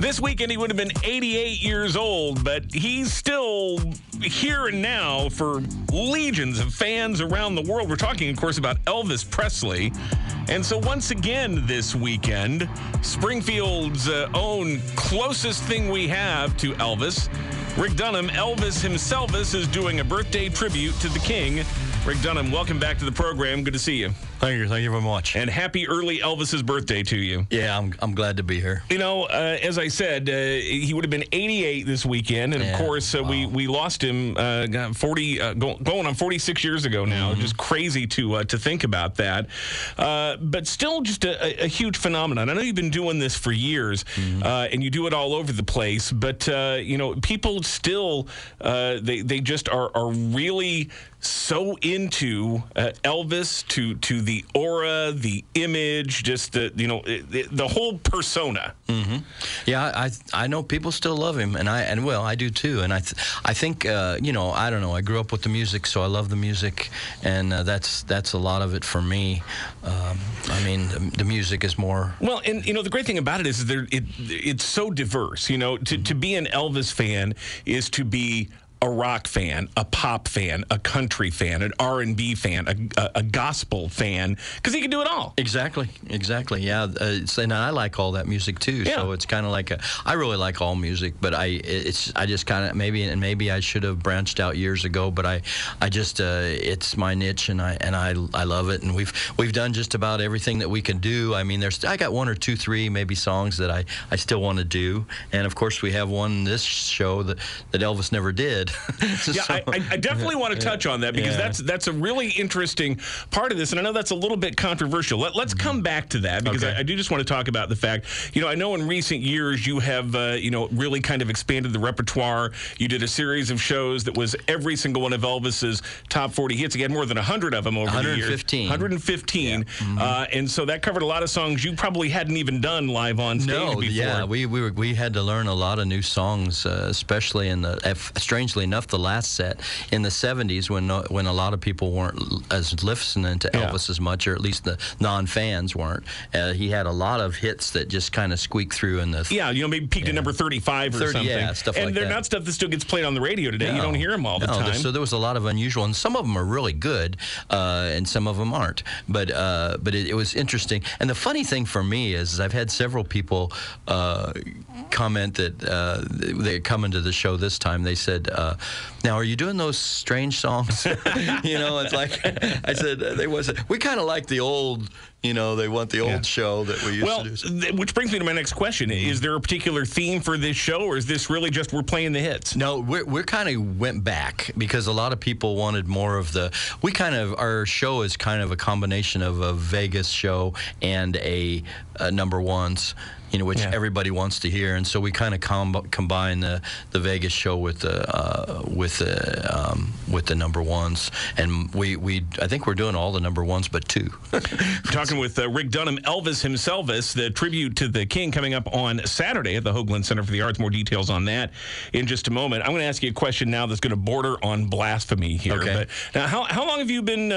This weekend, he would have been 88 years old, but he's still here and now for legions of fans around the world. We're talking, of course, about Elvis Presley. And so once again this weekend, Springfield's own closest thing we have to Elvis, Rick Dunham, Elvis Himselvis, is doing a birthday tribute to the king. Rick Dunham, welcome back to the program. Good to see you. Thank you very much. And happy early Elvis's birthday to you. Yeah, I'm glad to be here. You know, as I said, he would have been 88 this weekend, and of course we lost him 46 years ago now. Mm-hmm. Just crazy to think about that, but still just a huge phenomenon. I know you've been doing this for years, mm-hmm. And you do it all over the place. But you know, people still they just are really so into Elvis to the aura, the image, just the whole persona. Mm-hmm. Yeah, I know people still love him, and I do too. And I think I don't know. I grew up with the music, so I love the music, and that's a lot of it for me. I mean, the music is more. Well, and you know, the great thing about it is it's so diverse. You know, to be an Elvis fan is to be a rock fan, a pop fan, a country fan, an R&B fan, a gospel fan, because he can do it all. Exactly, yeah. And I like all that music too. Yeah. So it's kind of like I really like all music, but I just kind of maybe I should have branched out years ago, but I just it's my niche, and I love it, and we've done just about everything that we can do. I mean, I got one or two, three maybe songs that I still want to do, and of course we have one this show that Elvis never did. So, yeah, I definitely want to touch on that, because that's a really interesting part of this, and I know that's a little bit controversial. Let's mm-hmm. come back to that, because okay. I do just want to talk about the fact, you know, I know in recent years you have, really kind of expanded the repertoire. You did a series of shows that was every single one of Elvis's top 40 hits. Again, more than 100 of them over the years. 115. Yeah. Mm-hmm. And so that covered a lot of songs you probably hadn't even done live on stage before. Yeah, we had to learn a lot of new songs, especially in strangely enough, the last set in the 70s, when a lot of people weren't as listening to Elvis as much, or at least the non-fans weren't. He had a lot of hits that just kind of squeaked through in the... Yeah, you know, maybe peaked at number 35 or something. Yeah, stuff like that. And they're not stuff that still gets played on the radio today. No, you don't hear them all the time. So there was a lot of unusual, and some of them are really good, and some of them aren't. But it was interesting. And the funny thing for me is I've had several people comment that they come into the show this time. They said... now, are you doing those strange songs? You know, it's like I said, we kind of like the old, you know, they want the old show that we used to do. Which brings me to my next question. Mm-hmm. Is there a particular theme for this show, or is this really just we're playing the hits? No, we're kind of went back, because a lot of people wanted more of our show is kind of a combination of a Vegas show and a number ones, you know, which everybody wants to hear, and so we kind of combine the Vegas show with the number ones, and I think we're doing all the number ones but two. Talking with Rick Dunham, Elvis Himselvis, the tribute to the king, coming up on Saturday at the Hoogland Center for the Arts. More details on that in just a moment. I'm going to ask you a question now that's going to border on blasphemy here. Okay. But now, how long have you been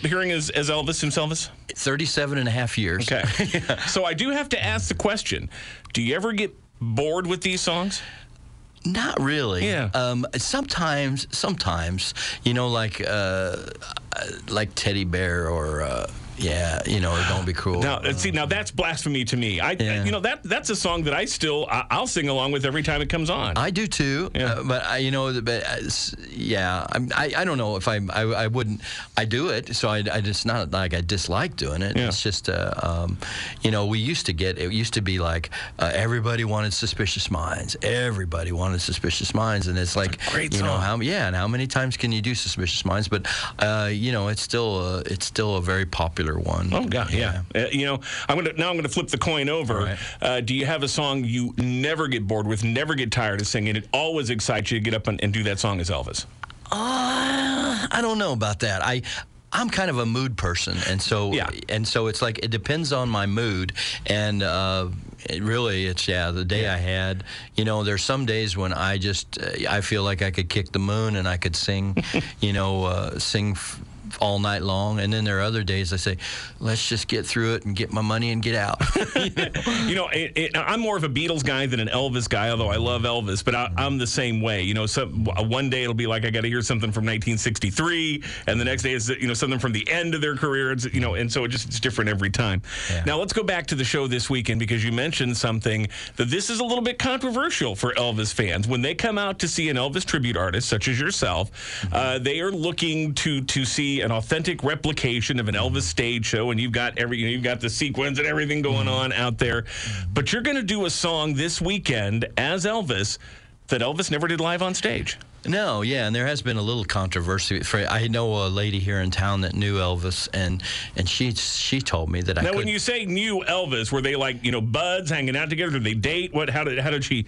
hearing as Elvis Himselvis? 37 and a half years. Okay. Yeah. So I do have to ask the question. Do you ever get bored with these songs? Not really. Yeah. Sometimes, you know, like Teddy Bear or... Don't Be Cruel. Now that's blasphemy to me. That's a song that I'll sing along with every time it comes on. I do too. Yeah. I don't know if I wouldn't. I do it, so I just, not like I dislike doing it. Yeah. It's just it used to be like everybody wanted Suspicious Minds. Everybody wanted Suspicious Minds, and it's like great song. You know and how many times can you do Suspicious Minds? But it's still a very popular one. Oh God, yeah. I'm gonna flip the coin over. Right. Do you have a song you never get bored with, never get tired of singing? It always excites you to get up and do that song as Elvis. I don't know about that. I'm kind of a mood person, and so it's like it depends on my mood, and the day I had. You know, there's some days when I just I feel like I could kick the moon and I could sing, all night long. And then there are other days I say, let's just get through it and get my money and get out. You know, I'm more of a Beatles guy than an Elvis guy, although I love Elvis, but I'm the same way. You know, one day it'll be like, I got to hear something from 1963, and the next day it's, you know, something from the end of their career. It's, you know, and so it's different every time. Yeah. Now let's go back to the show this weekend, because you mentioned something that this is a little bit controversial for Elvis fans. When they come out to see an Elvis tribute artist, such as yourself, they are looking to see an authentic replication of an Elvis stage show, and you've got you've got the sequins and everything going on out there. But you're going to do a song this weekend as Elvis that Elvis never did live on stage. No, yeah, and there has been a little controversy. I know a lady here in town that knew Elvis, and she told me that I could. Now, when you say knew Elvis, were they like, you know, buds hanging out together? Did they date? What? How did she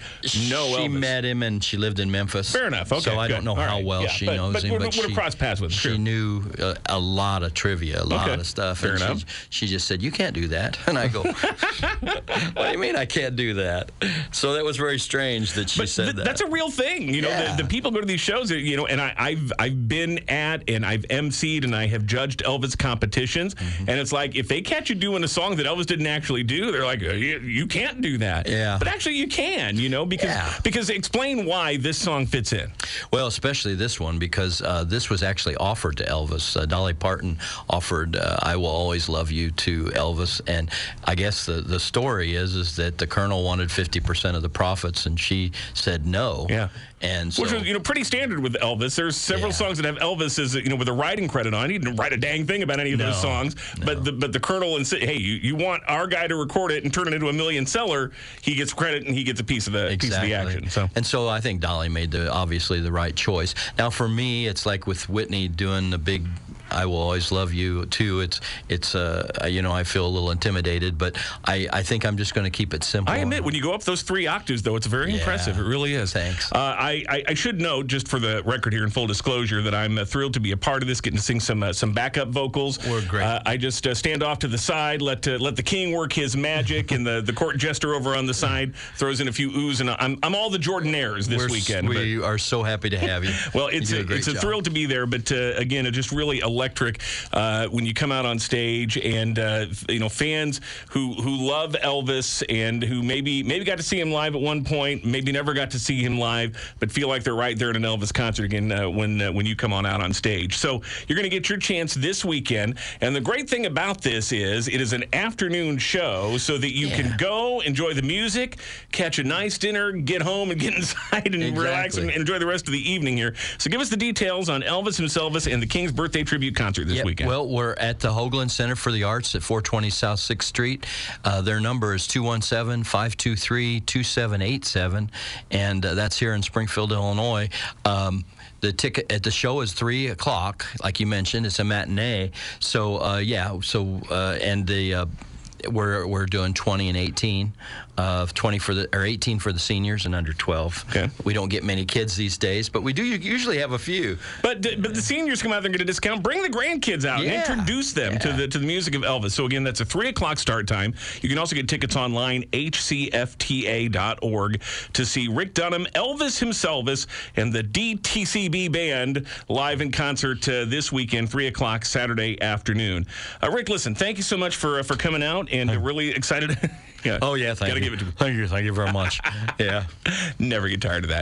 know Elvis? She met him, and she lived in Memphis. Fair enough. Okay, so I don't know how well she knows him, but she crossed paths with him. She knew a lot of trivia, a lot of stuff. Fair enough. She just said, "You can't do that," and I go, "What do you mean I can't do that?" So that was very strange that she said that. That's a real thing, you know. Yeah. The people go to these shows, you know, and I've been at, and I've emceed, and I have judged Elvis competitions, and it's like, if they catch you doing a song that Elvis didn't actually do, they're like, you can't do that. Yeah. But actually you can, you know, because explain why this song fits in. Well, especially this one, because this was actually offered to Elvis. Dolly Parton offered I Will Always Love You to Elvis, and I guess the story is that the Colonel wanted 50% of the profits, and she said no. Yeah. And so, which was, you know, pretty standard with Elvis. There's several songs that have Elvis as, you know, with a writing credit on. He didn't write a dang thing about any of those songs. No. But the Colonel and say, hey, you want our guy to record it and turn it into a million seller. He gets credit and he gets a piece of the piece of the action. So. And so I think Dolly made obviously the right choice. Now for me, it's like with Whitney doing the big I Will Always Love You too. It's you know, I feel a little intimidated, but I think I'm just going to keep it simple. I admit, when you go up those 3 octaves, though, it's very impressive. It really is. Thanks. I should note, just for the record here in full disclosure, that I'm thrilled to be a part of this, getting to sing some backup vocals. We're great. I just stand off to the side, let the king work his magic, and the court jester over on the side throws in a few oohs, and I'm all the Jordanaires this weekend. We are so happy to have you. Well, it's a thrill to be there, but again, it just really electric when you come out on stage, and you know, fans who love Elvis and who maybe got to see him live at one point, maybe never got to see him live, but feel like they're right there at an Elvis concert again when you come on out on stage. So you're going to get your chance this weekend, and the great thing about this is it is an afternoon show, so that you can go enjoy the music, catch a nice dinner, get home and get inside and relax and enjoy the rest of the evening here. So give us the details on Elvis Himselvis and the King's Birthday Tribute concert this weekend. Well, we're at the Hoogland Center for the Arts at 420 South 6th Street. Their number is 217-523-2787, and that's here in Springfield, Illinois. The ticket at the show is 3:00, like you mentioned. It's a matinee. So and the we're doing 20 and 18. 20 for the, or 18 for the seniors and under 12. Okay. We don't get many kids these days, but we do usually have a few. But the seniors come out, they're going to discount. Bring the grandkids out and introduce them to the music of Elvis. So again, that's a 3:00 start time. You can also get tickets online, hcfta.org, to see Rick Dunham, Elvis Himselvis, and the DTCB band live in concert this weekend, 3:00 Saturday afternoon. Rick, listen, thank you so much for coming out, and really excited. Yeah. Oh yeah, thank you. Give it to me. Thank you very much. Yeah. Never get tired of that.